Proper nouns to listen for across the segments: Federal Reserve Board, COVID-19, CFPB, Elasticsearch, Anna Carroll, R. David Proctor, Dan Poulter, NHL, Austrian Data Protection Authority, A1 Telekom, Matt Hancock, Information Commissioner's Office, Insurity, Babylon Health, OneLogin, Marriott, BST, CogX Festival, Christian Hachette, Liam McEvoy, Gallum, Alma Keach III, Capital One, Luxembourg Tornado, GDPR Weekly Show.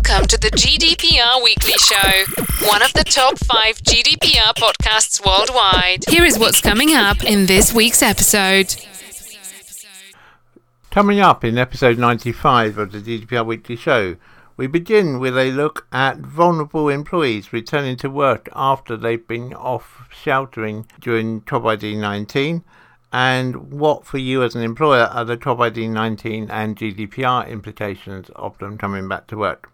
Welcome to the GDPR Weekly Show, one of the top 5 GDPR podcasts worldwide. Here is what's coming up in this week's episode. Coming up in episode 95 of the GDPR Weekly Show, we begin with a look at vulnerable employees returning to work after they've been off sheltering during COVID-19 and what for you as an employer are the COVID-19 and GDPR implications of them coming back to work.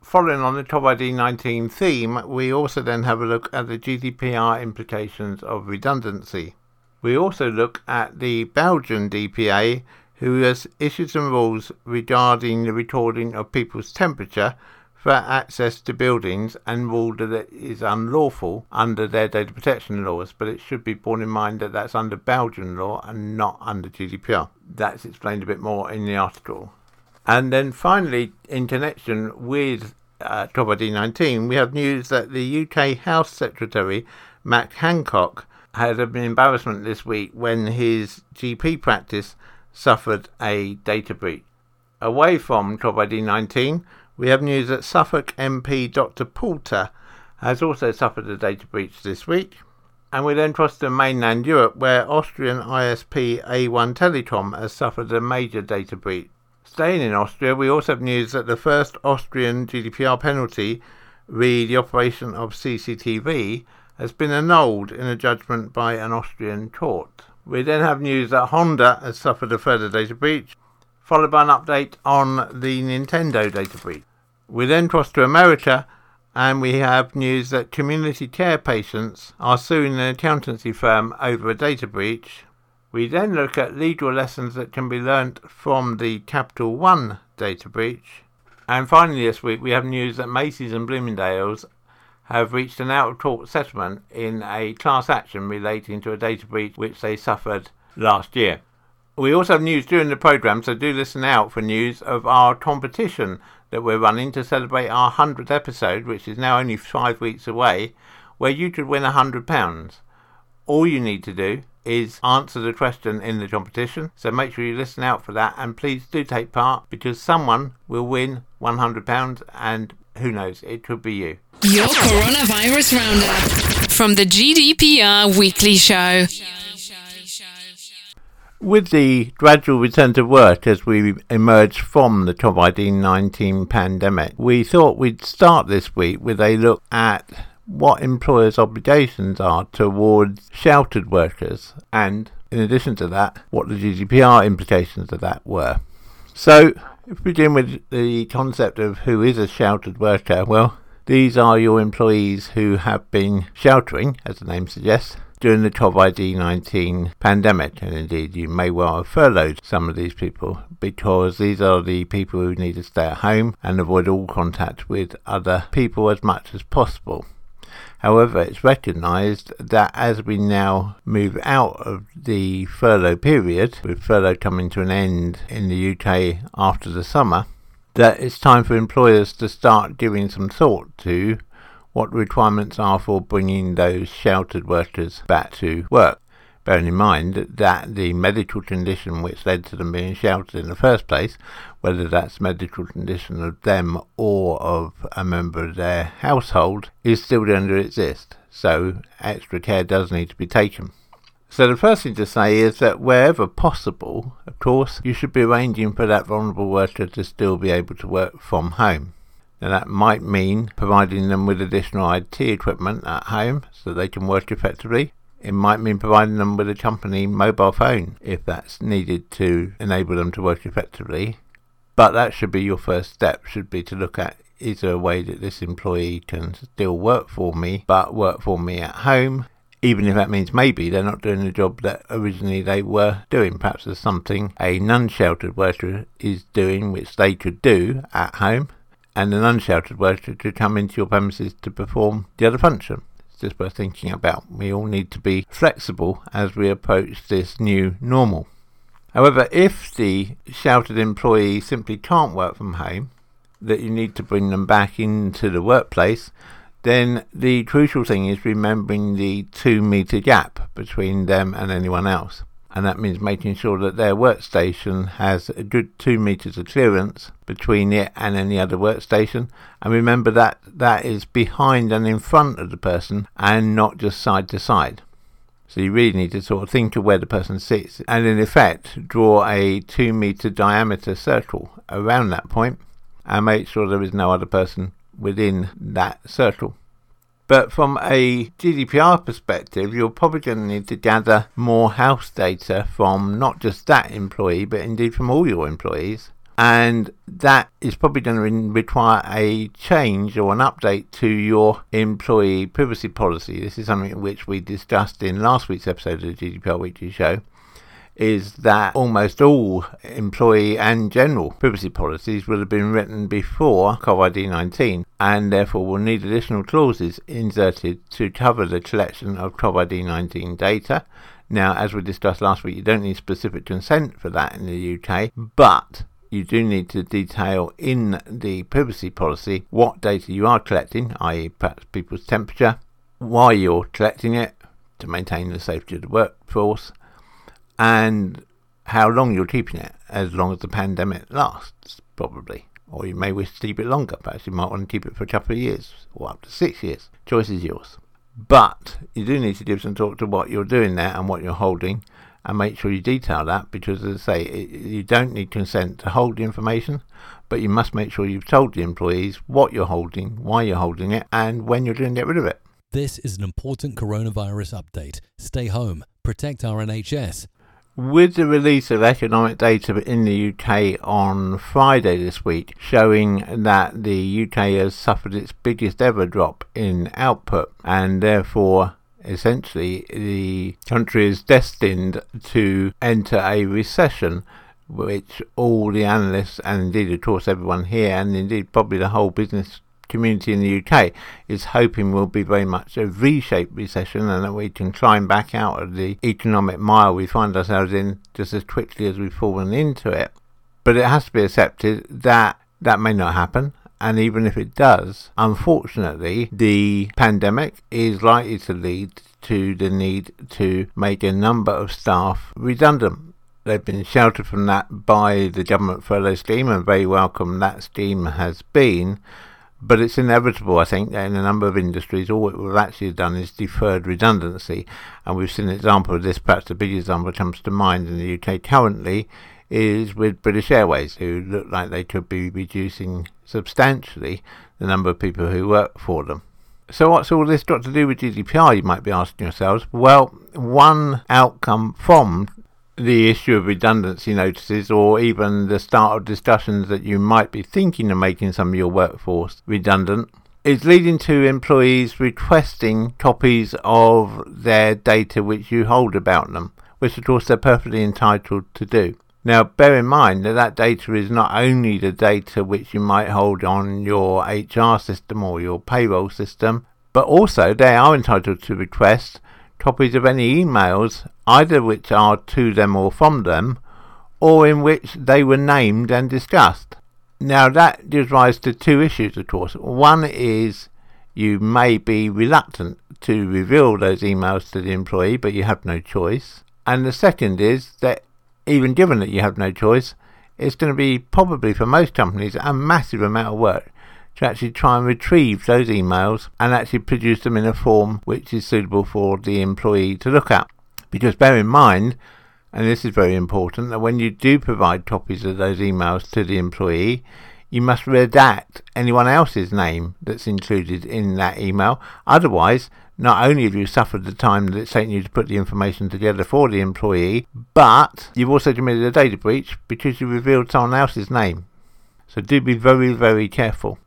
Following on the COVID-19 theme, we also then have a look at the GDPR implications of redundancy. We also look at the Belgian DPA, who has issued some rules regarding the recording of people's temperature for access to buildings and ruled that it is unlawful under their data protection laws, but it should be borne in mind that that's under Belgian law and not under GDPR. That's explained a bit more in the article. And then finally, in connection with COVID-19, we have news that the UK Health Secretary, Matt Hancock, had an embarrassment this week when his GP practice suffered a data breach. Away from COVID-19, we have news that Suffolk MP Dr. Poulter has also suffered a data breach this week. And we then cross to mainland Europe, where Austrian ISP A1 Telekom has suffered a major data breach. Staying in Austria, we also have news that the first Austrian GDPR penalty, the operation of CCTV, has been annulled in a judgment by an Austrian court. We then have news that Honda has suffered a further data breach, followed by an update on the Nintendo data breach. We then cross to America, and we have news that community care patients are suing an accountancy firm over a data breach. We then look at legal lessons that can be learnt from the Capital One data breach. And finally this week we have news that Macy's and Bloomingdale's have reached an out-of-court settlement in a class action relating to a data breach which they suffered last year. We also have news during the programme, so do listen out for news of our competition that we're running to celebrate our 100th episode, which is now only 5 weeks away, where you could win £100. All you need to do is answer the question in the competition, so make sure you listen out for that, and please do take part, because someone will win £100, and who knows, it could be you. Your coronavirus roundup from the GDPR Weekly Show. With the gradual return to work as we emerge from the COVID-19 pandemic, we thought we'd start this week with a look at what employers' obligations are towards sheltered workers and, in addition to that, what the GDPR implications of that were. So, if we begin with the concept of who is a sheltered worker, well, these are your employees who have been sheltering, as the name suggests, during the COVID-19 pandemic, and indeed you may well have furloughed some of these people, because these are the people who need to stay at home and avoid all contact with other people as much as possible. However, it's recognised that as we now move out of the furlough period, with furlough coming to an end in the UK after the summer, that it's time for employers to start giving some thought to what requirements are for bringing those sheltered workers back to work, bearing in mind that the medical condition which led to them being sheltered in the first place, whether that's medical condition of them or of a member of their household, is still going to exist, so extra care does need to be taken. So the first thing to say is that wherever possible, of course, you should be arranging for that vulnerable worker to still be able to work from home. Now that might mean providing them with additional IT equipment at home so they can work effectively. It might mean providing them with a company mobile phone if that's needed to enable them to work effectively. But that should be your first step, should be to look at, is there a way that this employee can still work for me, but work for me at home, even if that means maybe they're not doing the job that originally they were doing. Perhaps there's something a non-sheltered worker is doing which they could do at home, and an unsheltered worker to come into your premises to perform the other function. It's just worth thinking about. We all need to be flexible as we approach this new normal. However, if the sheltered employee simply can't work from home, that you need to bring them back into the workplace, then the crucial thing is remembering the 2-metre gap between them and anyone else. and that means making sure that their workstation has a good 2 meters of clearance between it and any other workstation. And remember that that is behind and in front of the person and not just side to side. So you really need to sort of think of where the person sits and in effect draw a 2 meter diameter circle around that point and make sure there is no other person within that circle. But from a GDPR perspective, you're probably going to need to gather more health data from not just that employee, but indeed from all your employees. And that is probably going to require a change or an update to your employee privacy policy. This is something which we discussed in last week's episode of the GDPR Weekly Show, is that almost all employee and general privacy policies will have been written before COVID-19 and therefore will need additional clauses inserted to cover the collection of COVID-19 data. Now, as we discussed last week, you don't need specific consent for that in the UK, but you do need to detail in the privacy policy what data you are collecting, i.e. perhaps people's temperature, why you're collecting it to maintain the safety of the workforce, and how long you're keeping it, as long as the pandemic lasts, probably. Or you may wish to keep it longer. Perhaps you might want to keep it for a couple of years, or up to 6 years. Choice is yours. But you do need to give some thought to what you're doing there and what you're holding, and make sure you detail that, because, as I say, you don't need consent to hold the information, but you must make sure you've told the employees what you're holding, why you're holding it, and when you're going to get rid of it. This is an important coronavirus update. Stay home. Protect our NHS. With the release of economic data in the UK on Friday this week, showing that the UK has suffered its biggest ever drop in output, and therefore essentially the country is destined to enter a recession, which all the analysts and indeed of course everyone here and indeed probably the whole business community in the UK is hoping will be very much a V-shaped recession, and that we can climb back out of the economic mire we find ourselves in just as quickly as we've fallen into it. But it has to be accepted that that may not happen, and even if it does, unfortunately the pandemic is likely to lead to the need to make a number of staff redundant. They've been sheltered from that by the government furlough scheme, and very welcome that scheme has been. But it's inevitable, I think, that in a number of industries, all it will actually have done is deferred redundancy. And we've seen an example of this. Perhaps the biggest example that comes to mind in the UK currently is with British Airways, who look like they could be reducing substantially the number of people who work for them. So what's all this got to do with GDPR, you might be asking yourselves? Well, one outcome from the issue of redundancy notices, or even the start of discussions that you might be thinking of making some of your workforce redundant, is leading to employees requesting copies of their data which you hold about them, which of course they're perfectly entitled to do. Now, bear in mind that that data is not only the data which you might hold on your HR system or your payroll system, but also they are entitled to request copies of any emails, either which are to them or from them, or in which they were named and discussed. Now, that gives rise to two issues, of course. One is you may be reluctant to reveal those emails to the employee, but you have no choice. And the second is that even given that you have no choice, it's going to be probably for most companies a massive amount of work to actually try and retrieve those emails and actually produce them in a form which is suitable for the employee to look at. Because bear in mind, and this is very important, that when you do provide copies of those emails to the employee, you must redact anyone else's name that's included in that email. Otherwise, not only have you suffered the time that it's taken you to put the information together for the employee, but you've also committed a data breach because you revealed someone else's name. So do be very, very careful.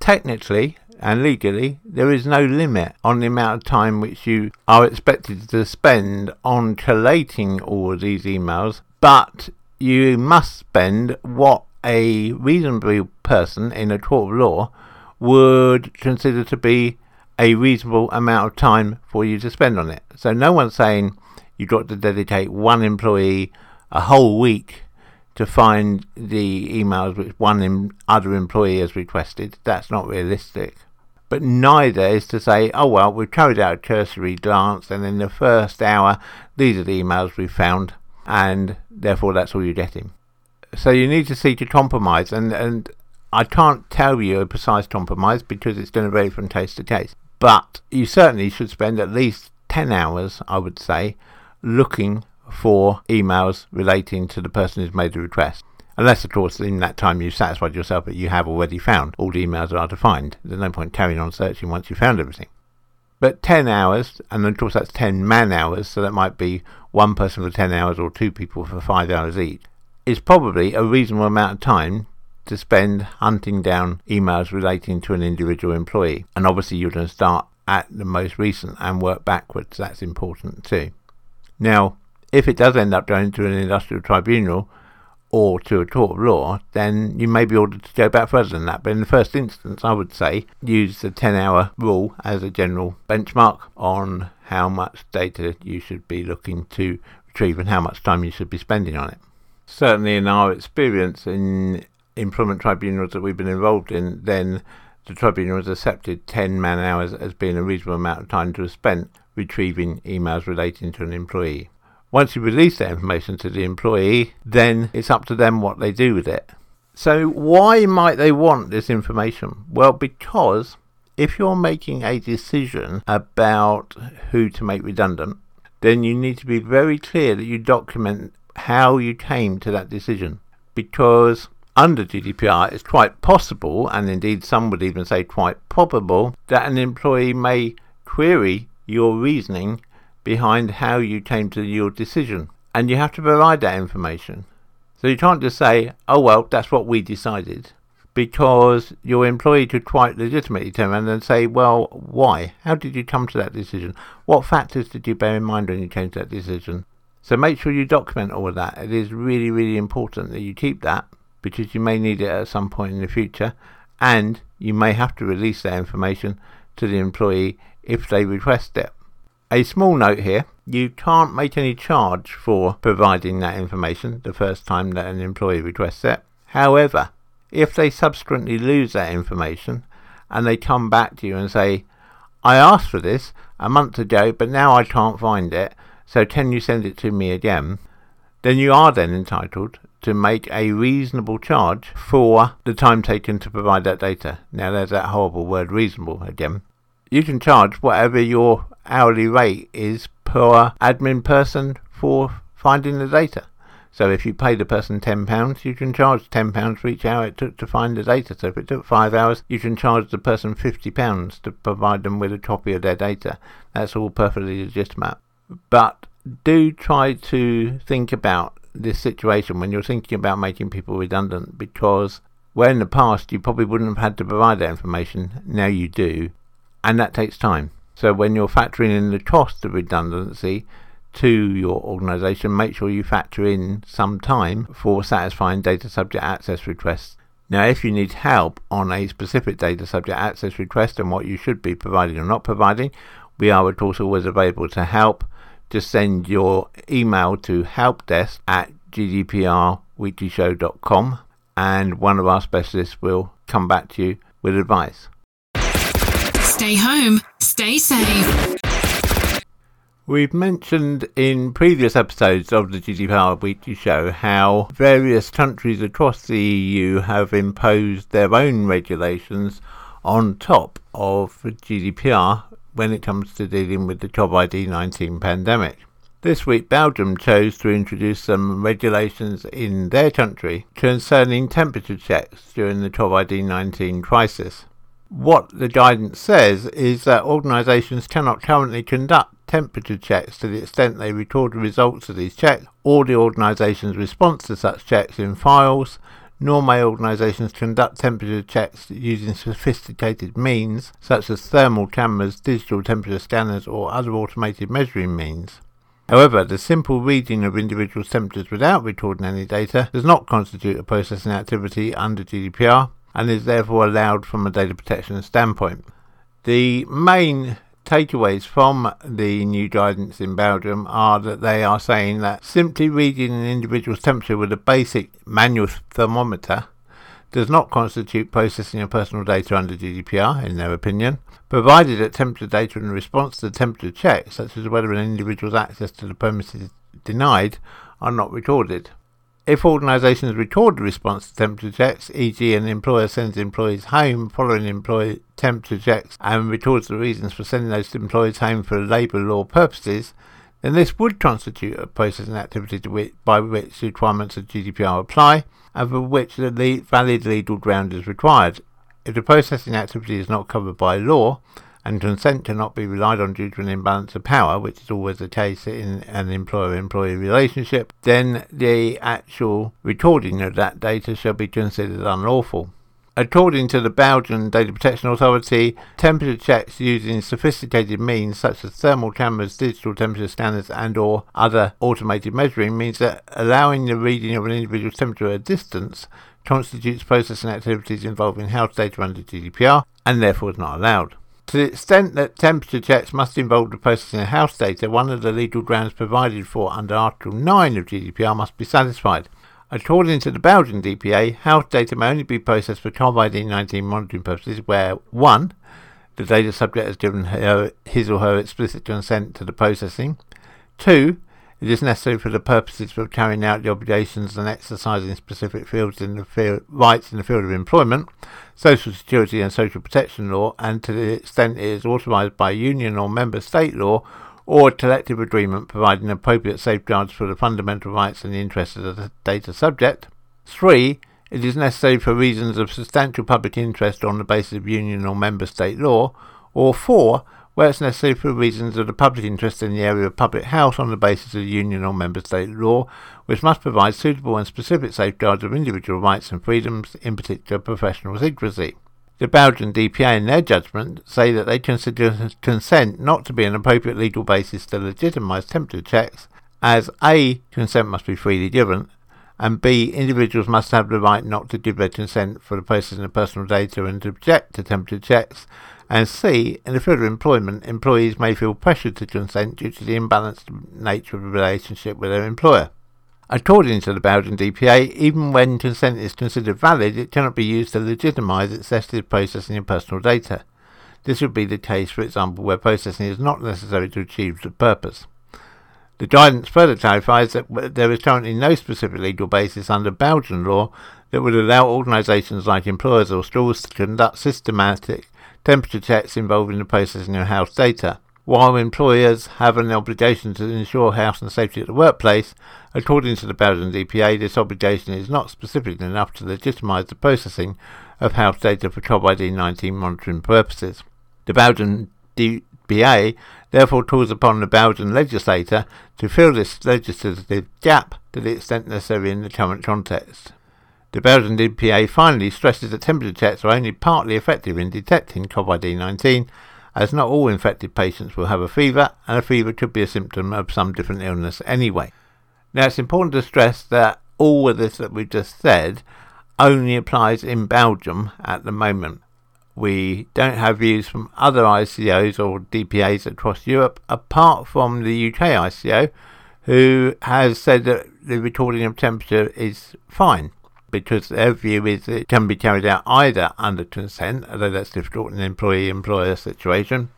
Technically and legally, there is no limit on the amount of time which you are expected to spend on collating all of these emails, but you must spend what a reasonable person in a court of law would consider to be a reasonable amount of time for you to spend on it. So no one's saying you've got to dedicate one employee a whole week to find the emails which one other employee has requested. That's not realistic. But neither is to say, oh well, we've carried out a cursory glance and in the first hour these are the emails we found, and therefore that's all you get him. So you need to seek a compromise, and I can't tell you a precise compromise because it's going to vary from case to case. But you certainly should spend at least 10 hours, I would say, looking for emails relating to the person who's made the request. Unless, of course, in that time you've satisfied yourself that you have already found all the emails that are to find. There's no point carrying on searching once you've found everything. But 10 hours, and of course that's 10 man hours, so that might be one person for 10 hours or two people for 5 hours each, is probably a reasonable amount of time to spend hunting down emails relating to an individual employee. And obviously you're going to start at the most recent and work backwards. That's important too. Now, if it does end up going to an industrial tribunal or to a court of law, then you may be ordered to go back further than that. But in the first instance, I would say use the 10-hour rule as a general benchmark on how much data you should be looking to retrieve and how much time you should be spending on it. Certainly in our experience in employment tribunals that we've been involved in, then the tribunal has accepted 10 man hours as being a reasonable amount of time to have spent retrieving emails relating to an employee. Once you release that information to the employee, then it's up to them what they do with it. So why might they want this information? Well, because if you're making a decision about who to make redundant, then you need to be very clear that you document how you came to that decision. Because under GDPR, it's quite possible, and indeed some would even say quite probable, that an employee may query your reasoning behind how you came to your decision, and you have to provide that information. So you can't just say, oh well, that's what we decided, because your employee could quite legitimately turn around and say, well, why? How did you come to that decision? What factors did you bear in mind when you came to that decision? So make sure you document all of that. It is really, really important that you keep that, because you may need it at some point in the future, and you may have to release that information to the employee if they request it. A small note here, you can't make any charge for providing that information the first time that an employee requests it. However, if they subsequently lose that information and they come back to you and say, I asked for this a month ago, but now I can't find it, so can you send it to me again? Then you are then entitled to make a reasonable charge for the time taken to provide that data. Now there's that horrible word reasonable again. You can charge whatever your hourly rate is per admin person for finding the data. So if you pay the person £10, you can charge £10 for each hour it took to find the data. So if it took 5 hours, you can charge the person £50 to provide them with a copy of their data. That's all perfectly legitimate. But do try to think about this situation when you're thinking about making people redundant, because where in the past you probably wouldn't have had to provide that information, now you do. And that takes time. So when you're factoring in the cost of redundancy to your organisation, make sure you factor in some time for satisfying data subject access requests. Now, if you need help on a specific data subject access request and what you should be providing or not providing, we are of course always available to help. Just send your email to helpdesk@gdprweeklyshow.com and one of our specialists will come back to you with advice. Stay home, stay safe. We've mentioned in previous episodes of the GDPR Weekly Show how various countries across the EU have imposed their own regulations on top of GDPR when it comes to dealing with the COVID-19 pandemic. This week, Belgium chose to introduce some regulations in their country concerning temperature checks during the COVID-19 crisis. What the guidance says is that organisations cannot currently conduct temperature checks to the extent they record the results of these checks or the organisation's response to such checks in files, nor may organisations conduct temperature checks using sophisticated means such as thermal cameras, digital temperature scanners or other automated measuring means. However, the simple reading of individual temperatures without recording any data does not constitute a processing activity under GDPR, and is therefore allowed from a data protection standpoint. The main takeaways from the new guidance in Belgium are that they are saying that simply reading an individual's temperature with a basic manual thermometer does not constitute processing of personal data under GDPR, in their opinion, provided that temperature data in response to the temperature check, such as whether an individual's access to the premises is denied, are not recorded. If organisations record the response to temperature checks, e.g. an employer sends employees home following employee temperature checks and records the reasons for sending those employees home for labour law purposes, then this would constitute a process and activity by which the requirements of GDPR apply and for which the valid legal ground is required. If the processing activity is not covered by law and consent cannot be relied on due to an imbalance of power, which is always the case in an employer-employee relationship, then the actual recording of that data shall be considered unlawful. According to the Belgian Data Protection Authority, temperature checks using sophisticated means such as thermal cameras, digital temperature scanners and or other automated measuring means that allowing the reading of an individual's temperature at a distance constitutes processing activities involving health data under GDPR and therefore is not allowed. To the extent that temperature checks must involve the processing of health data, one of the legal grounds provided for under Article 9 of GDPR must be satisfied. According to the Belgian DPA, health data may only be processed for COVID-19 monitoring purposes where 1. The data subject has given his or her explicit consent to the processing. 2. It is necessary for the purposes of carrying out the obligations and exercising specific rights in the field of employment, social security and social protection law, and to the extent it is authorised by union or member state law or a collective agreement providing appropriate safeguards for the fundamental rights and the interests of the data subject. 3. It is necessary for reasons of substantial public interest on the basis of union or member state law. Or 4. Where it's necessary for reasons of the public interest in the area of public health on the basis of union or member state law, which must provide suitable and specific safeguards of individual rights and freedoms, in particular professional secrecy. The Belgian DPA, in their judgment, say that they consider consent not to be an appropriate legal basis to legitimise temperature checks, as A. Consent must be freely given, and B. Individuals must have the right not to give their consent for the processing of personal data and to object to temperature checks, and C. In the field of employment, employees may feel pressured to consent due to the imbalanced nature of the relationship with their employer. According to the Belgian DPA, even when consent is considered valid, it cannot be used to legitimise excessive processing of personal data. This would be the case, for example, where processing is not necessary to achieve the purpose. The guidance further clarifies that there is currently no specific legal basis under Belgian law that would allow organisations like employers or schools to conduct systematic temperature checks involving the processing of health data. While employers have an obligation to ensure health and safety at the workplace, according to the Belgian DPA, this obligation is not specific enough to legitimise the processing of health data for COVID-19 monitoring purposes. The Belgian DPA therefore calls upon the Belgian legislator to fill this legislative gap to the extent necessary in the current context. The Belgian DPA finally stresses that temperature checks are only partly effective in detecting COVID-19, as not all infected patients will have a fever, and a fever could be a symptom of some different illness anyway. Now, it's important to stress that all of this that we've just said only applies in Belgium at the moment. We don't have views from other ICOs or DPAs across Europe, apart from the UK ICO, who has said that the recording of temperature is fine, because their view is it can be carried out either under consent, although that's difficult in an employee-employer situation,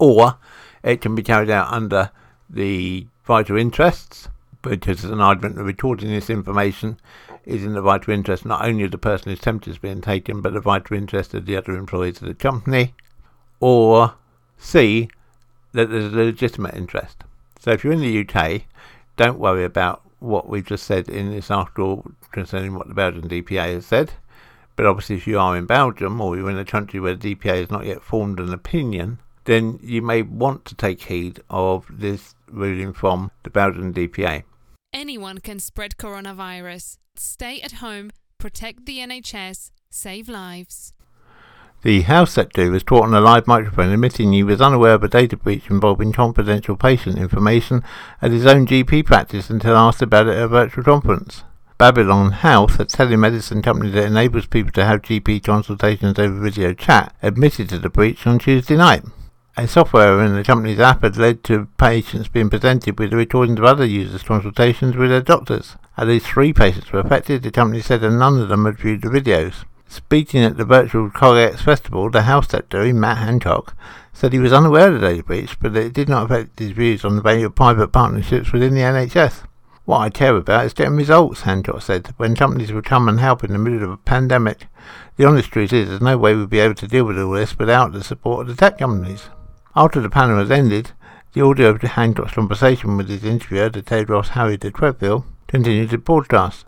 or it can be carried out under the vital interests, because there's an argument that recording this information is in the vital interest not only of the person whose temperature is being taken, but the vital interest of the other employees of the company, or C, that there's a legitimate interest. So if you're in the UK, don't worry about what we've just said in this article concerning what the Belgian DPA has said, but obviously if you are in Belgium or you're in a country where the DPA has not yet formed an opinion, then you may want to take heed of this ruling from the Belgian DPA. Anyone can spread coronavirus. Stay at home, protect the NHS, save lives. The health secretary was caught on a live microphone admitting he was unaware of a data breach involving confidential patient information at his own GP practice until asked about it at a virtual conference. Babylon Health, a telemedicine company that enables people to have GP consultations over video chat, admitted to the breach on Tuesday night. A software error in the company's app had led to patients being presented with the recordings of other users' consultations with their doctors. At least 3 patients were affected, the company said, and none of them had viewed the videos. Speaking at the virtual CogX Festival, the Health Secretary, Matt Hancock, said he was unaware of the data breach, but that it did not affect his views on the value of private partnerships within the NHS. What I care about is getting results, Hancock said, when companies will come and help in the middle of a pandemic. The honest truth is there's no way we'd be able to deal with all this without the support of the tech companies. After the panel has ended, the audio of Hancock's conversation with his interviewer, the telegraph's Harry de Quetteville, continued to broadcast.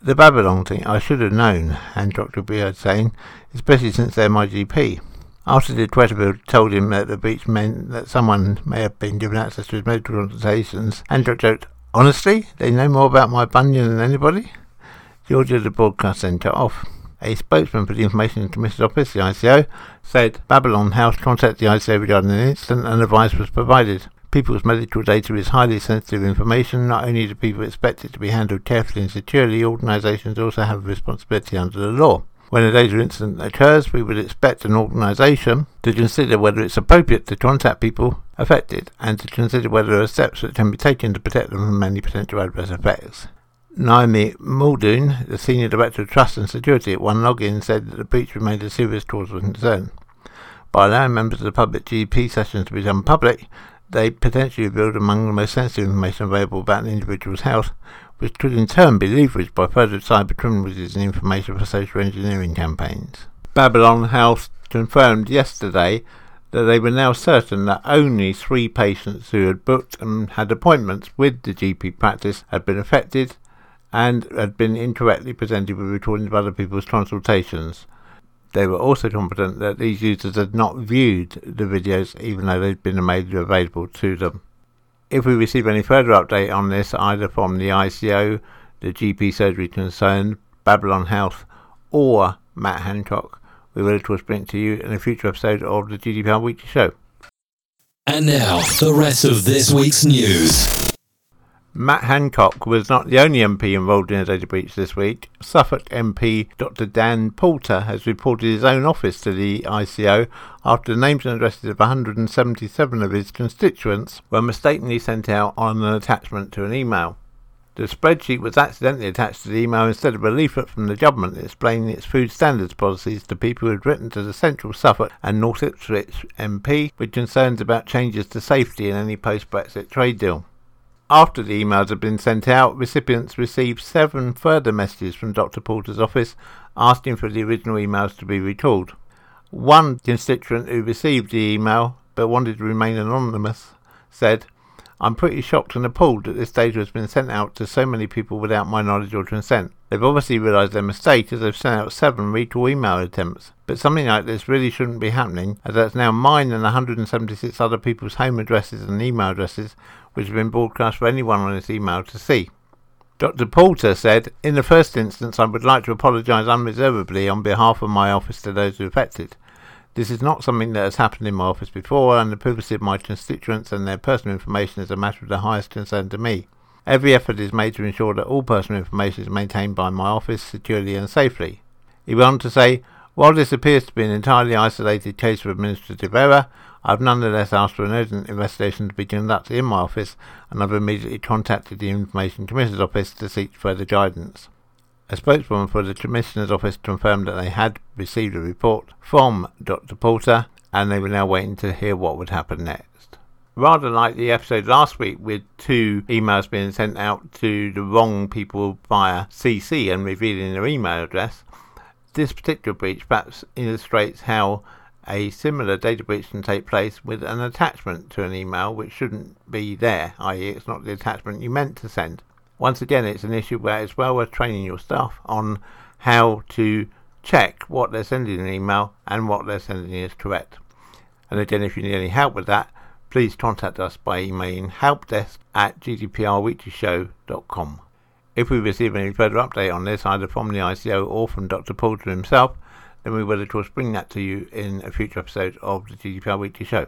The Babylon thing, I should have known, Hancock could be heard saying, especially since they're my GP. After de Quetteville told him that the breach meant that someone may have been given access to his medical consultations, Hancock joked, honestly, they know more about my bunion than anybody? The audio of the broadcast then cut off. A spokesman for the Information Commissioner's Office, the ICO, said Babylon Health contacted the ICO regarding an incident and advice was provided. People's medical data is highly sensitive information. Not only do people expect it to be handled carefully and securely, organisations also have a responsibility under the law. When a data incident occurs, we would expect an organisation to consider whether it's appropriate to contact people affected and to consider whether there are steps that can be taken to protect them from any potential adverse effects. Naomi Muldoon, the Senior Director of Trust and Security at OneLogin, said that the breach remained a serious cause of concern. By allowing members of the public GP sessions to become public, they potentially revealed among the most sensitive information available about an individual's health, which could in turn be leveraged by further cyber criminals using information for social engineering campaigns. Babylon Health confirmed yesterday that they were now certain that only 3 patients who had booked and had appointments with the GP practice had been affected and had been incorrectly presented with recordings of other people's consultations. They were also confident that these users had not viewed the videos, even though they'd been made available to them. If we receive any further update on this, either from the ICO, the GP surgery concerned, Babylon Health, or Matt Hancock, we will of course bring it to you in a future episode of the GDPR Weekly Show. And now, the rest of this week's news. Matt Hancock was not the only MP involved in a data breach this week. Suffolk MP Dr Dan Poulter has reported his own office to the ICO after the names and addresses of 177 of his constituents were mistakenly sent out on an attachment to an email. The spreadsheet was accidentally attached to the email instead of a leaflet from the government explaining its food standards policies to people who had written to the Central Suffolk and North Ipswich MP with concerns about changes to safety in any post-Brexit trade deal. After the emails had been sent out, recipients received 7 further messages from Dr. Poulter's office asking for the original emails to be recalled. One constituent who received the email but wanted to remain anonymous said, I'm pretty shocked and appalled that this data has been sent out to so many people without my knowledge or consent. They've obviously realised their mistake as they've sent out 7 recall email attempts. But something like this really shouldn't be happening, as that's now mine and 176 other people's home addresses and email addresses which have been broadcast for anyone on this email to see. Dr. Poulter said, in the first instance, I would like to apologise unreservedly on behalf of my office to those who affected. This is not something that has happened in my office before, and the privacy of my constituents and their personal information is a matter of the highest concern to me. Every effort is made to ensure that all personal information is maintained by my office securely and safely. He went on to say, while this appears to be an entirely isolated case of administrative error, I've nonetheless asked for an urgent investigation to be conducted in my office, and I've immediately contacted the Information Commissioner's Office to seek further guidance. A spokeswoman for the Commissioner's Office confirmed that they had received a report from Dr. Poulter, and they were now waiting to hear what would happen next. Rather like the episode last week with 2 emails being sent out to the wrong people via CC and revealing their email address, this particular breach perhaps illustrates how a similar data breach can take place with an attachment to an email which shouldn't be there, i.e. it's not the attachment you meant to send. Once again, it's an issue where it's well worth training your staff on how to check what they're sending in an email and what they're sending is correct. And again, if you need any help with that, please contact us by emailing helpdesk@gdprweeklyshow.com. If we receive any further update on this, either from the ICO or from Dr. Poulter himself, then we will of course bring that to you in a future episode of the GDPR Weekly Show.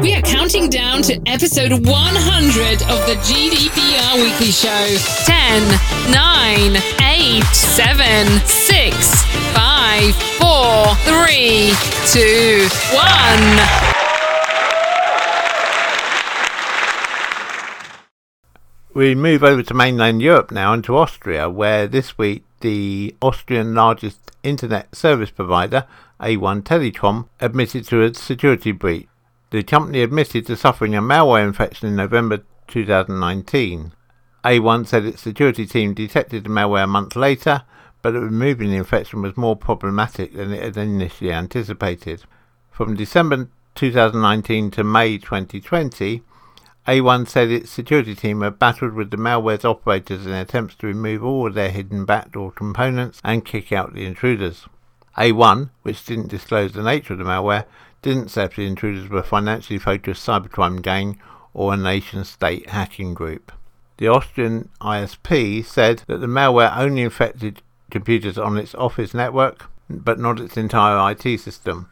We are counting down to episode 100 of the GDPR Weekly Show. 10, 9, 8, 7, 6, 5, 4, 3, 2, 1... We move over to mainland Europe now and to Austria, where this week the Austrian largest internet service provider, A1 Telekom, admitted to a security breach. The company admitted to suffering a malware infection in November 2019. A1 said its security team detected the malware a month later, but removing the infection was more problematic than it had initially anticipated. From December 2019 to May 2020, A1 said its security team had battled with the malware's operators in attempts to remove all of their hidden backdoor components and kick out the intruders. A1, which didn't disclose the nature of the malware, didn't say if the intruders were a financially focused cybercrime gang or a nation-state hacking group. The Austrian ISP said that the malware only infected computers on its office network, but not its entire IT system,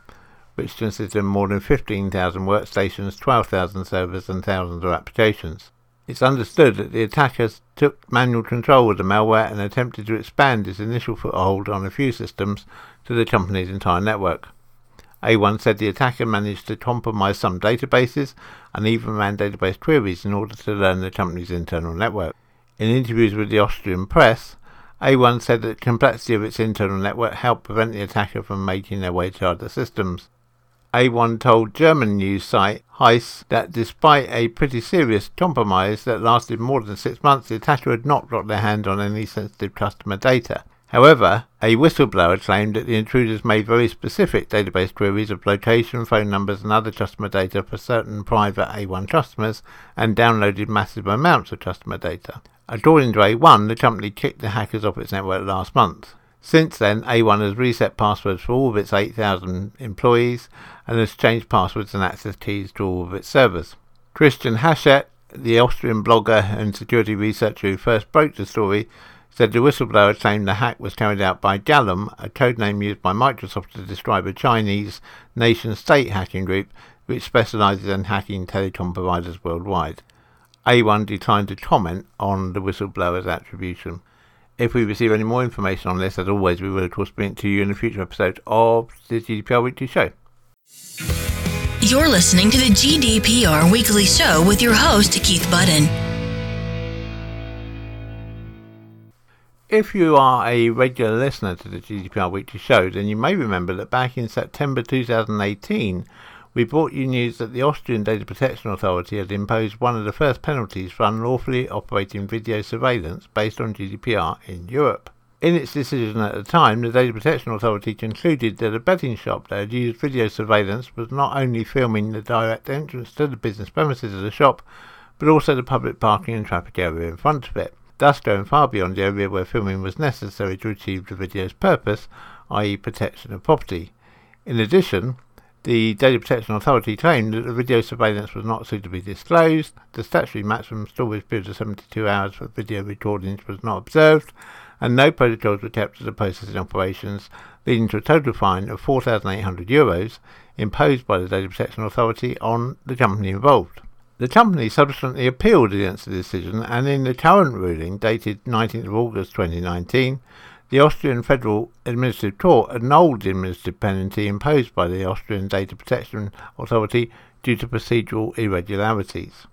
which consists of more than 15,000 workstations, 12,000 servers and thousands of applications. It's understood that the attackers took manual control of the malware and attempted to expand its initial foothold on a few systems to the company's entire network. A1 said the attacker managed to compromise some databases and even ran database queries in order to learn the company's internal network. In interviews with the Austrian press, A1 said that the complexity of its internal network helped prevent the attacker from making their way to other systems. A1 told German news site Heiss that despite a pretty serious compromise that lasted more than 6 months, the attacker had not got their hand on any sensitive customer data. However, a whistleblower claimed that the intruders made very specific database queries of location, phone numbers and other customer data for certain private A1 customers and downloaded massive amounts of customer data. According to A1, the company kicked the hackers off its network last month. Since then, A1 has reset passwords for all of its 8,000 employees and has changed passwords and access keys to all of its servers. Christian Hachette, the Austrian blogger and security researcher who first broke the story, said the whistleblower claimed the hack was carried out by Gallum, a codename used by Microsoft to describe a Chinese nation-state hacking group which specialises in hacking telecom providers worldwide. A1 declined to comment on the whistleblower's attribution. If we receive any more information on this, as always, we will of course bring it to you in a future episode of the GDPR Weekly Show. You're listening to the GDPR Weekly Show with your host, Keith Budden. If you are a regular listener to the GDPR Weekly Show, then you may remember that back in September 2018, we brought you news that the Austrian Data Protection Authority had imposed one of the first penalties for unlawfully operating video surveillance based on GDPR in Europe. In its decision at the time, the Data Protection Authority concluded that a betting shop that had used video surveillance was not only filming the direct entrance to the business premises of the shop, but also the public parking and traffic area in front of it, thus going far beyond the area where filming was necessary to achieve the video's purpose, i.e. protection of property. In addition, the Data Protection Authority claimed that the video surveillance was not suitably disclosed, the statutory maximum storage period of 72 hours for video recordings was not observed, and no protocols were kept to the processing operations, leading to a total fine of €4,800 imposed by the Data Protection Authority on the company involved. The company subsequently appealed against the decision, and in the current ruling, dated 19th of August 2019, the Austrian Federal Administrative Court annulled the administrative penalty imposed by the Austrian Data Protection Authority due to procedural irregularities.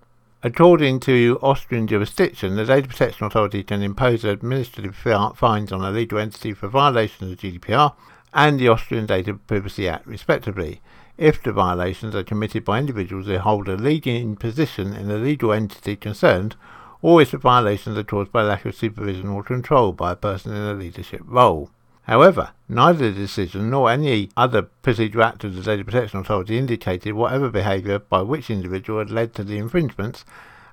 According to Austrian jurisdiction, the Data Protection Authority can impose administrative fines on a legal entity for violations of GDPR and the Austrian Data Privacy Act, respectively, if the violations are committed by individuals who hold a leading position in the legal entity concerned, or if the violations are caused by lack of supervision or control by a person in a leadership role. However, neither the decision nor any other procedural act of the Data Protection Authority indicated whatever behaviour by which individual had led to the infringements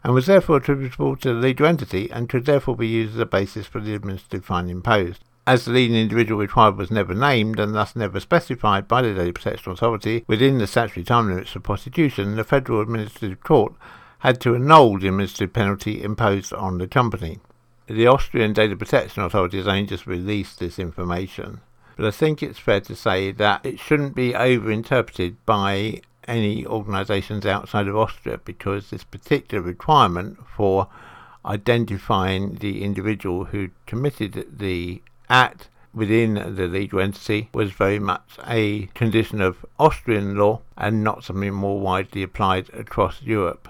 and was therefore attributable to the legal entity and could therefore be used as a basis for the administrative fine imposed. As the leading individual required was never named and thus never specified by the Data Protection Authority within the statutory time limits for prosecution, the Federal Administrative Court had to annul the administrative penalty imposed on the company. The Austrian Data Protection Authority has only just released this information, but I think it's fair to say that it shouldn't be overinterpreted by any organisations outside of Austria, because this particular requirement for identifying the individual who committed the act within the legal entity was very much a condition of Austrian law and not something more widely applied across Europe.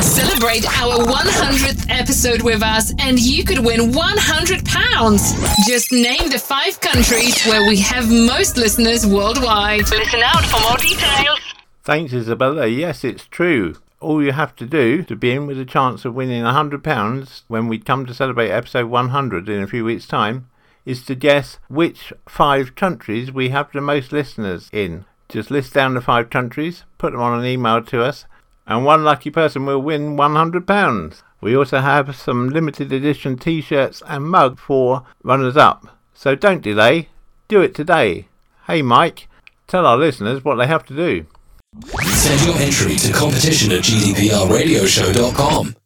Celebrate our 100th episode with us and you could win £100. Just name the 5 countries where we have most listeners worldwide. Listen out for more details. Thanks, Isabella. Yes, it's true. all you have to do to be in with a chance of winning £100 when we come to celebrate episode 100 in a few weeks' time is to guess which five countries we have the most listeners in. Just list down the five countries, put them on an email to us, and one lucky person will win £100. We also have some limited edition t-shirts and mug for runners-up. So don't delay, do it today. Hey Mike, tell our listeners what they have to do. Send your entry to competition at gdprradioshow.com.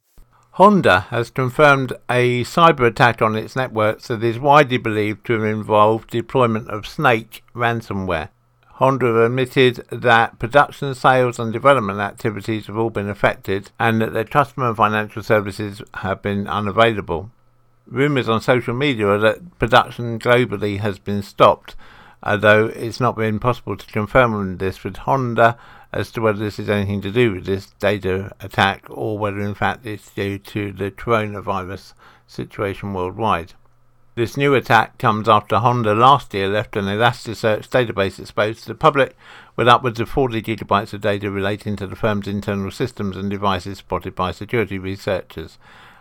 Honda has confirmed a cyber attack on its networks that is widely believed to involve deployment of Snake ransomware. Honda admitted that production, sales and development activities have all been affected and that their customer and financial services have been unavailable. Rumours on social media are that production globally has been stopped, although it's not been possible to confirm this with Honda as to whether this is anything to do with this data attack or whether in fact it's due to the coronavirus situation worldwide. This new attack comes after Honda last year left an Elasticsearch database exposed to the public with upwards of 40 gigabytes of data relating to the firm's internal systems and devices spotted by security researchers.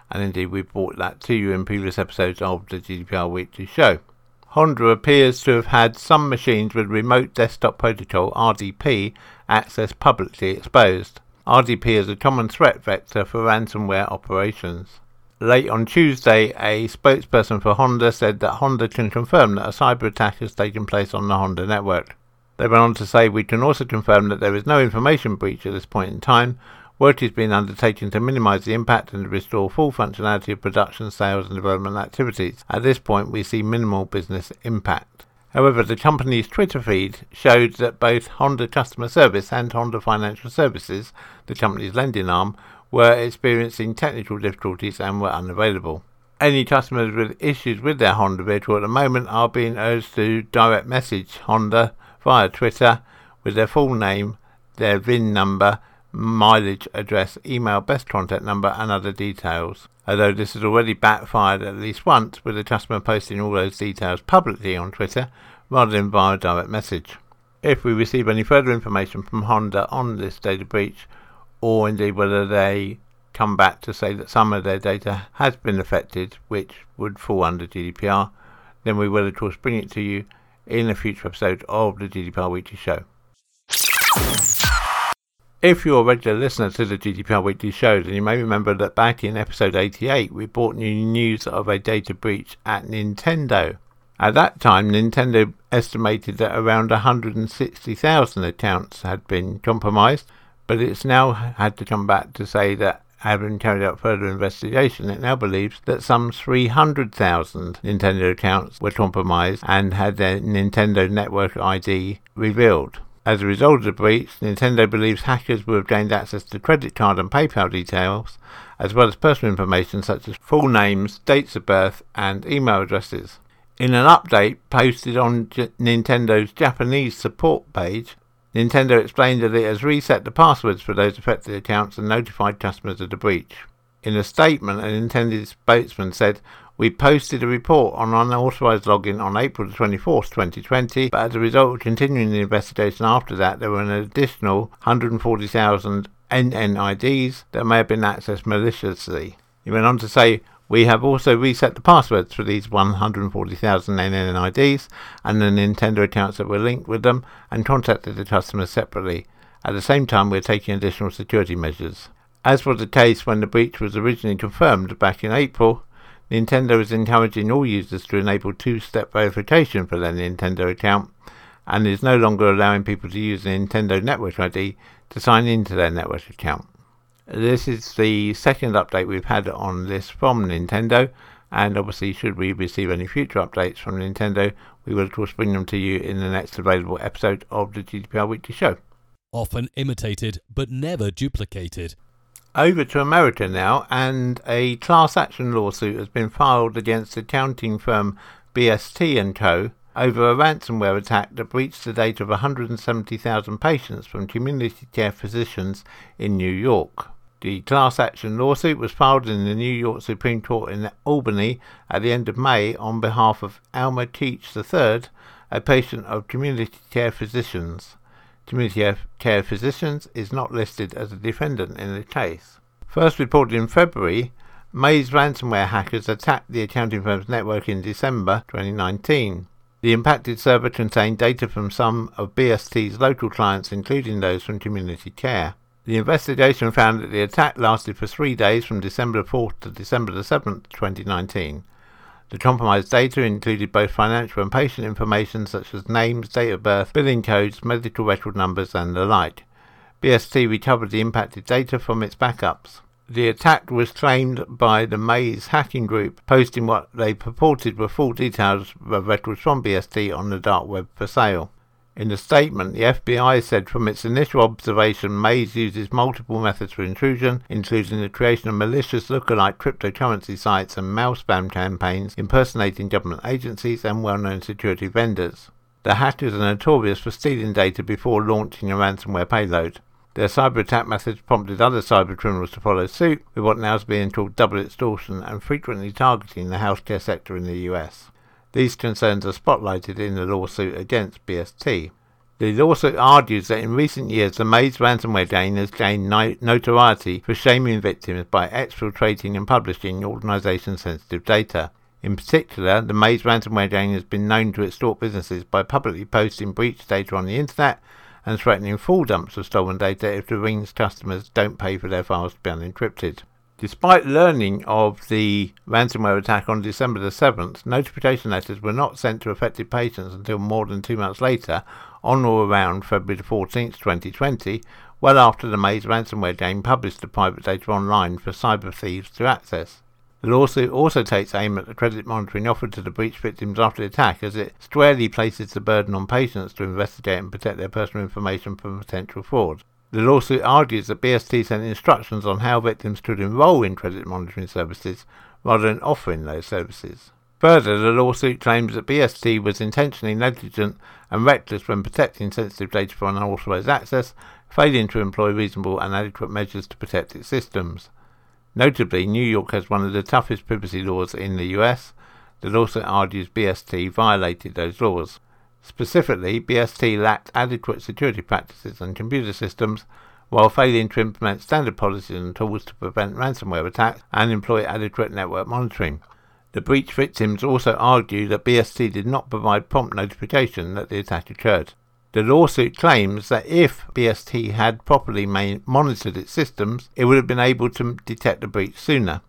And indeed, we brought that to you in previous episodes of the GDPR Weekly Show. Honda appears to have had some machines with Remote Desktop Protocol, RDP, access publicly exposed. RDP is a common threat vector for ransomware operations. Late on Tuesday, a spokesperson for Honda said that Honda can confirm that a cyber attack has taken place on the Honda network. They went on to say, "We can also confirm that there is no information breach at this point in time. Work is being undertaken to minimise the impact and to restore full functionality of production, sales and development activities. At this point, we see minimal business impact." However, the company's Twitter feed showed that both Honda Customer Service and Honda Financial Services, the company's lending arm, were experiencing technical difficulties and were unavailable. Any customers with issues with their Honda vehicle at the moment are being urged to direct message Honda via Twitter with their full name, their VIN number, mileage, address, email, best contact number and other details. Although this has already backfired at least once, with the customer posting all those details publicly on Twitter rather than via direct message. If we receive any further information from Honda on this data breach, or indeed whether they come back to say that some of their data has been affected, which would fall under GDPR, then we will of course bring it to you in a future episode of the GDPR Weekly Show. If you're a regular listener to the GDPR Weekly Show, then you may remember that back in episode 88, we brought you news of a data breach at Nintendo. At that time, Nintendo estimated that around 160,000 accounts had been compromised, but it's now had to come back to say that, having carried out further investigation, it now believes that some 300,000 Nintendo accounts were compromised and had their Nintendo Network ID revealed. As a result of the breach, Nintendo believes hackers will have gained access to credit card and PayPal details, as well as personal information such as full names, dates of birth, and email addresses. In an update posted on Nintendo's Japanese support page, Nintendo explained that it has reset the passwords for those affected accounts and notified customers of the breach. In a statement, a Nintendo spokesman said, "We posted a report on unauthorised login on April 24, 2020, but as a result of continuing the investigation after that, there were an additional 140,000 NNIDs that may have been accessed maliciously." He went on to say, "We have also reset the passwords for these 140,000 NNIDs and the Nintendo accounts that were linked with them and contacted the customers separately. At the same time, we're taking additional security measures." As was the case when the breach was originally confirmed back in April, Nintendo is encouraging all users to enable two-step verification for their Nintendo account and is no longer allowing people to use the Nintendo Network ID to sign into their network account. This is the second update we've had on this from Nintendo, and obviously should we receive any future updates from Nintendo, we will of course bring them to you in the next available episode of the GDPR Weekly Show. Often imitated, but never duplicated. Over to America now, and a class action lawsuit has been filed against accounting firm BST & Co. over a ransomware attack that breached the data of 170,000 patients from Community Care Physicians in New York. The class action lawsuit was filed in the New York Supreme Court in Albany at the end of May on behalf of Alma Keach III, a patient of Community Care Physicians. Community Care Physicians is not listed as a defendant in the case. First reported in February, Maze ransomware hackers attacked the accounting firm's network in December 2019. The impacted server contained data from some of BST's local clients, including those from Community Care. The investigation found that the attack lasted for 3 days from December 4th to December 7th, 2019. The compromised data included both financial and patient information such as names, date of birth, billing codes, medical record numbers and the like. BST recovered the impacted data from its backups. The attack was claimed by the Maze hacking group, posting what they purported were full details of records from BST on the dark web for sale. In a statement, the FBI said from its initial observation, Maze uses multiple methods for intrusion, including the creation of malicious lookalike cryptocurrency sites and mail spam campaigns, impersonating government agencies and well-known security vendors. The hackers are notorious for stealing data before launching a ransomware payload. Their cyber attack methods prompted other cyber criminals to follow suit, with what now is being called double extortion and frequently targeting the healthcare sector in the US. These concerns are spotlighted in the lawsuit against BST. The lawsuit argues that in recent years the Maze ransomware gang has gained notoriety for shaming victims by exfiltrating and publishing organisation-sensitive data. In particular, the Maze ransomware gang has been known to extort businesses by publicly posting breach data on the internet and threatening full dumps of stolen data if the ring's customers don't pay for their files to be unencrypted. Despite learning of the ransomware attack on December 7th, notification letters were not sent to affected patients until more than 2 months later, on or around February 14th, 2020, well after the Maze ransomware gang published the private data online for cyber thieves to access. The lawsuit also takes aim at the credit monitoring offered to the breach victims after the attack, as it squarely places the burden on patients to investigate and protect their personal information from potential fraud. The lawsuit argues that BST sent instructions on how victims could enroll in credit monitoring services rather than offering those services. Further, the lawsuit claims that BST was intentionally negligent and reckless when protecting sensitive data from unauthorized access, failing to employ reasonable and adequate measures to protect its systems. Notably, New York has one of the toughest privacy laws in the US. The lawsuit argues BST violated those laws. Specifically, BST lacked adequate security practices on computer systems while failing to implement standard policies and tools to prevent ransomware attacks and employ adequate network monitoring. The breach victims also argue that BST did not provide prompt notification that the attack occurred. The lawsuit claims that if BST had properly monitored its systems, it would have been able to detect the breach sooner.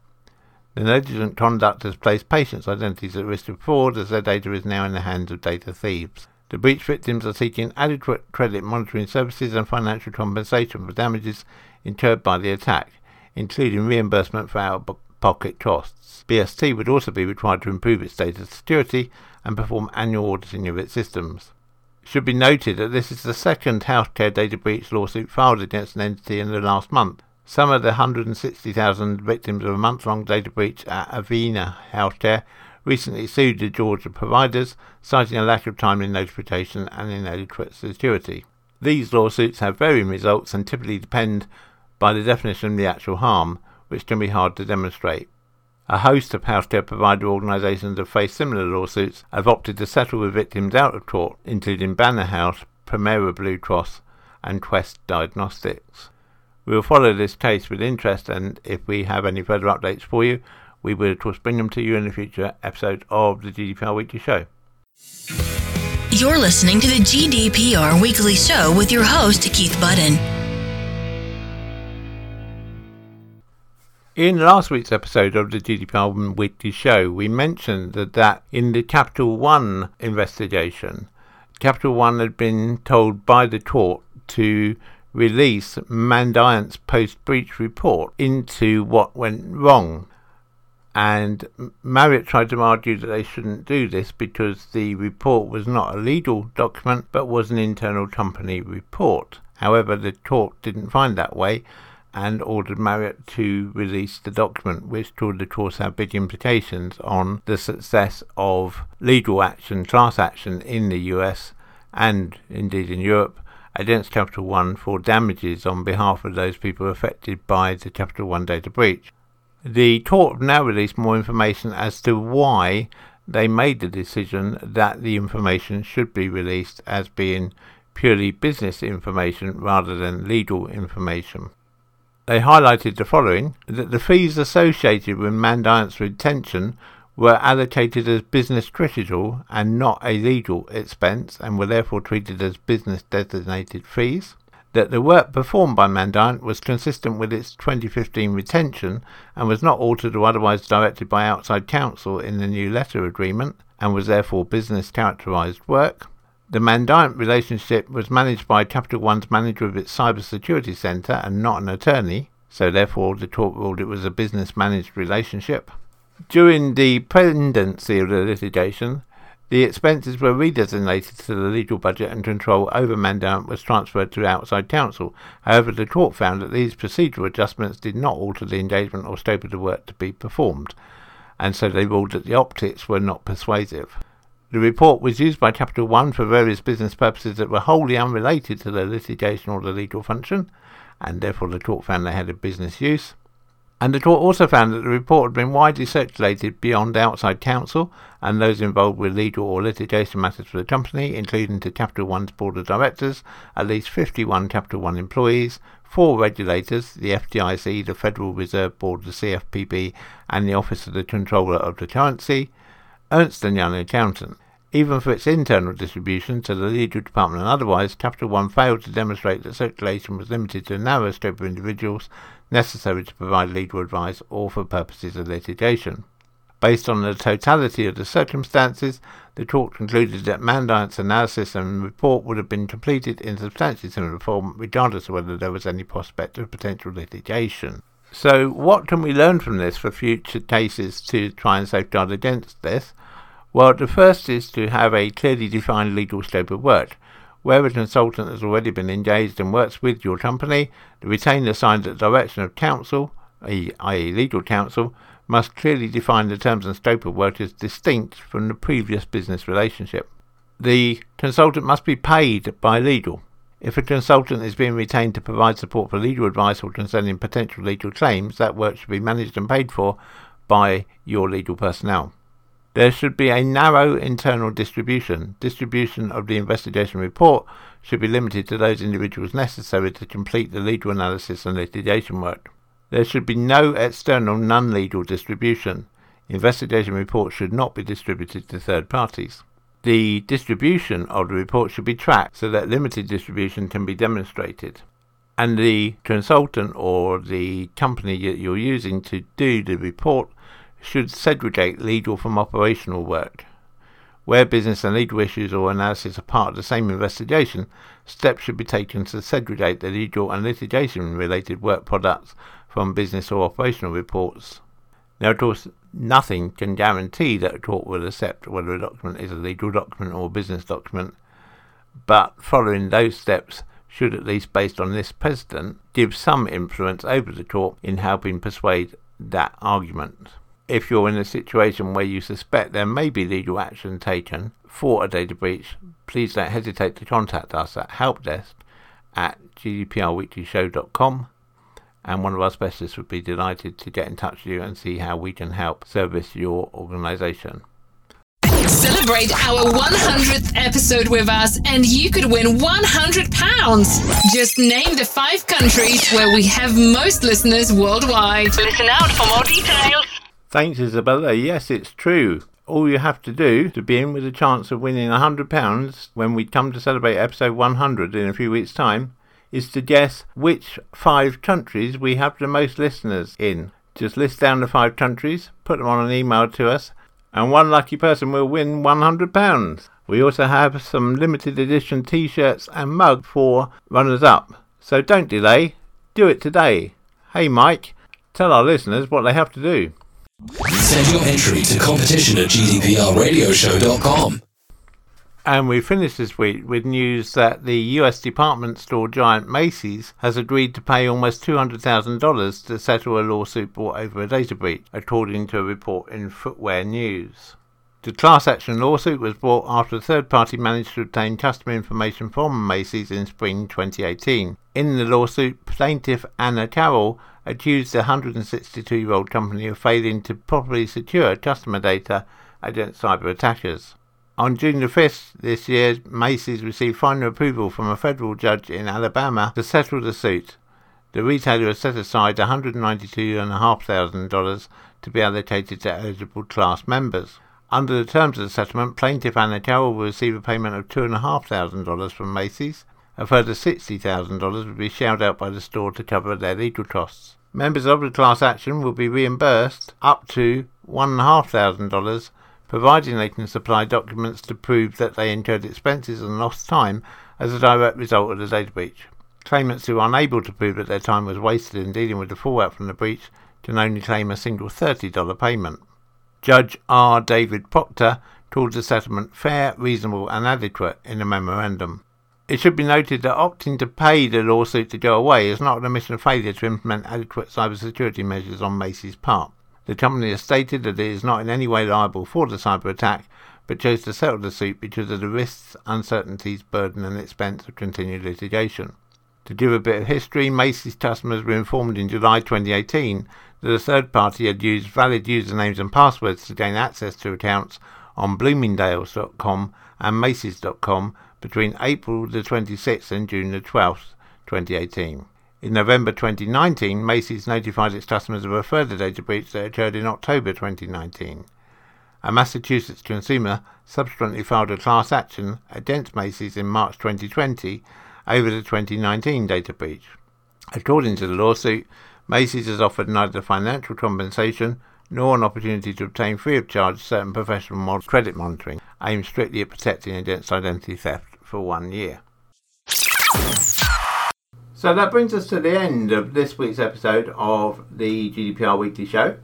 The negligent conduct has placed patients' identities at risk of fraud, as their data is now in the hands of data thieves. The breach victims are seeking adequate credit monitoring services and financial compensation for damages incurred by the attack, including reimbursement for out-of-pocket costs. BST would also be required to improve its data security and perform annual auditing of its systems. It should be noted that this is the second healthcare data breach lawsuit filed against an entity in the last month. Some of the 160,000 victims of a month-long data breach at Avena Healthcare recently sued the Georgia providers, citing a lack of timely notification and inadequate security. These lawsuits have varying results and typically depend by the definition of the actual harm, which can be hard to demonstrate. A host of healthcare provider organisations have faced similar lawsuits, have opted to settle with victims out of court, including Banner Health, Primera Blue Cross and Quest Diagnostics. We will follow this case with interest, and if we have any further updates for you, we will of course bring them to you in a future episode of the GDPR Weekly Show. You're listening to the GDPR Weekly Show with your host, Keith Budden. In last week's episode of the GDPR Weekly Show, we mentioned that in the Capital One investigation, Capital One had been told by the court to release Mandiant's post-breach report into what went wrong. And Marriott tried to argue that they shouldn't do this because the report was not a legal document but was an internal company report. However, the court didn't find that way and ordered Marriott to release the document, which could of course have big implications on the success of legal action, class action in the US and indeed in Europe, against Capital One for damages on behalf of those people affected by the Capital One data breach. The court have now released more information as to why they made the decision that the information should be released as being purely business information rather than legal information. They highlighted the following, that the fees associated with Mandiant's retention were allocated as business critical and not a legal expense and were therefore treated as business designated fees, that the work performed by Mandiant was consistent with its 2015 retention and was not altered or otherwise directed by outside counsel in the new letter agreement and was therefore business characterised work. The Mandiant relationship was managed by Capital One's manager of its cybersecurity centre and not an attorney, so therefore the court ruled it was a business managed relationship. During the pendency of the litigation, the expenses were redesignated to the legal budget and control over Mandiant was transferred to outside counsel. However, the court found that these procedural adjustments did not alter the engagement or scope of the work to be performed, and so they ruled that the optics were not persuasive. The report was used by Capital One for various business purposes that were wholly unrelated to the litigation or the legal function, and therefore the court found they had a business use. And the court also found that the report had been widely circulated beyond outside counsel and those involved with legal or litigation matters for the company, including to Capital One's board of directors, at least 51 Capital One employees, 4 regulators, the FDIC, the Federal Reserve Board, the CFPB and the Office of the Comptroller of the Currency, Ernst & Young Accountant. Even for its internal distribution to the legal department and otherwise, Capital One failed to demonstrate that circulation was limited to a narrow scope of individuals necessary to provide legal advice or for purposes of litigation. Based on the totality of the circumstances, the court concluded that Mandiant's analysis and report would have been completed in substantially similar form, regardless of whether there was any prospect of potential litigation. So what can we learn from this for future cases to try and safeguard against this? Well, the first is to have a clearly defined legal scope of work. Where a consultant has already been engaged and works with your company, the retainer assigned at the direction of counsel, i.e. legal counsel, must clearly define the terms and scope of work as distinct from the previous business relationship. The consultant must be paid by legal. If a consultant is being retained to provide support for legal advice or concerning potential legal claims, that work should be managed and paid for by your legal personnel. There should be a narrow internal distribution. Distribution of the investigation report should be limited to those individuals necessary to complete the legal analysis and litigation work. There should be no external non-legal distribution. Investigation reports should not be distributed to third parties. The distribution of the report should be tracked so that limited distribution can be demonstrated. And the consultant or the company that you're using to do the report should segregate legal from operational work. Where business and legal issues or analysis are part of the same investigation, steps should be taken to segregate the legal and litigation-related work products from business or operational reports. Now, of course, nothing can guarantee that a court will accept whether a document is a legal document or a business document, but following those steps should, at least based on this precedent, give some influence over the court in helping persuade that argument. If you're in a situation where you suspect there may be legal action taken for a data breach, please don't hesitate to contact us at helpdesk@gdprweeklyshow.com, and one of our specialists would be delighted to get in touch with you and see how we can help service your organisation. Celebrate our 100th episode with us and you could win £100. Just name the 5 countries where we have most listeners worldwide. Listen out for more details. Thanks, Isabella. Yes, it's true. All you have to do to be in with a chance of winning £100 when we come to celebrate episode 100 in a few weeks' time is to guess which 5 countries we have the most listeners in. Just list down the 5 countries, put them on an email to us, and one lucky person will win £100. We also have some limited edition t-shirts and mug for runners-up. So don't delay. Do it today. Hey, Mike, tell our listeners what they have to do. Send your entry to competition@gdprradioshow.com. And we finish this week with news that the US department store giant Macy's has agreed to pay almost $200,000 to settle a lawsuit brought over a data breach, according to a report in Footwear News. The class action lawsuit was brought after a third party managed to obtain customer information from Macy's in spring 2018. In the lawsuit, plaintiff Anna Carroll accused the 162-year-old company of failing to properly secure customer data against cyber attackers. On June the 5th this year, Macy's received final approval from a federal judge in Alabama to settle the suit. The retailer has set aside $192,500 to be allocated to eligible class members. Under the terms of the settlement, plaintiff Anna Carroll will receive a payment of $2,500 from Macy's. A further $60,000 will be shelled out by the store to cover their legal costs. Members of the class action will be reimbursed up to $1,500, providing they can supply documents to prove that they incurred expenses and lost time as a direct result of the data breach. Claimants who are unable to prove that their time was wasted in dealing with the fallout from the breach can only claim a single $30 payment. Judge R. David Proctor called the settlement fair, reasonable and adequate in a memorandum. It should be noted that opting to pay the lawsuit to go away is not an admission of failure to implement adequate cybersecurity measures on Macy's part. The company has stated that it is not in any way liable for the cyber attack, but chose to settle the suit because of the risks, uncertainties, burden and expense of continued litigation. To give a bit of history, Macy's customers were informed in July 2018 that a third party had used valid usernames and passwords to gain access to accounts on Bloomingdale's.com and Macy's.com between April the 26th and June the 12th, 2018. In November 2019, Macy's notified its customers of a further data breach that occurred in October 2019. A Massachusetts consumer subsequently filed a class action against Macy's in March 2020 over the 2019 data breach. According to the lawsuit, Macy's has offered neither financial compensation nor an opportunity to obtain free of charge certain professional credit monitoring, aimed strictly at protecting against identity theft for 1 year. So that brings us to the end of this week's episode of the GDPR Weekly Show.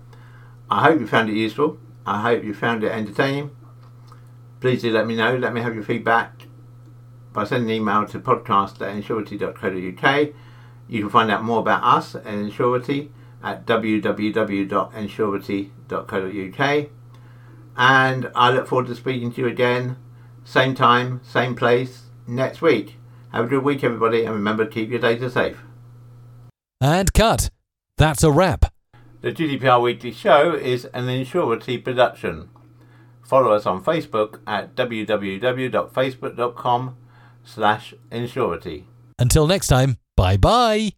I hope you found it useful. I hope you found it entertaining. Please do let me know. Let me have your feedback by sending an email to podcast@insurity.co.uk. You can find out more about us at Insurity at www.insurity.co.uk. And I look forward to speaking to you again, same time, same place, next week. Have a good week, everybody, and remember to keep your data safe. And cut. That's a wrap. The GDPR Weekly Show is an Insurity production. Follow us on Facebook at www.facebook.com/Insurity. Until next time, bye-bye.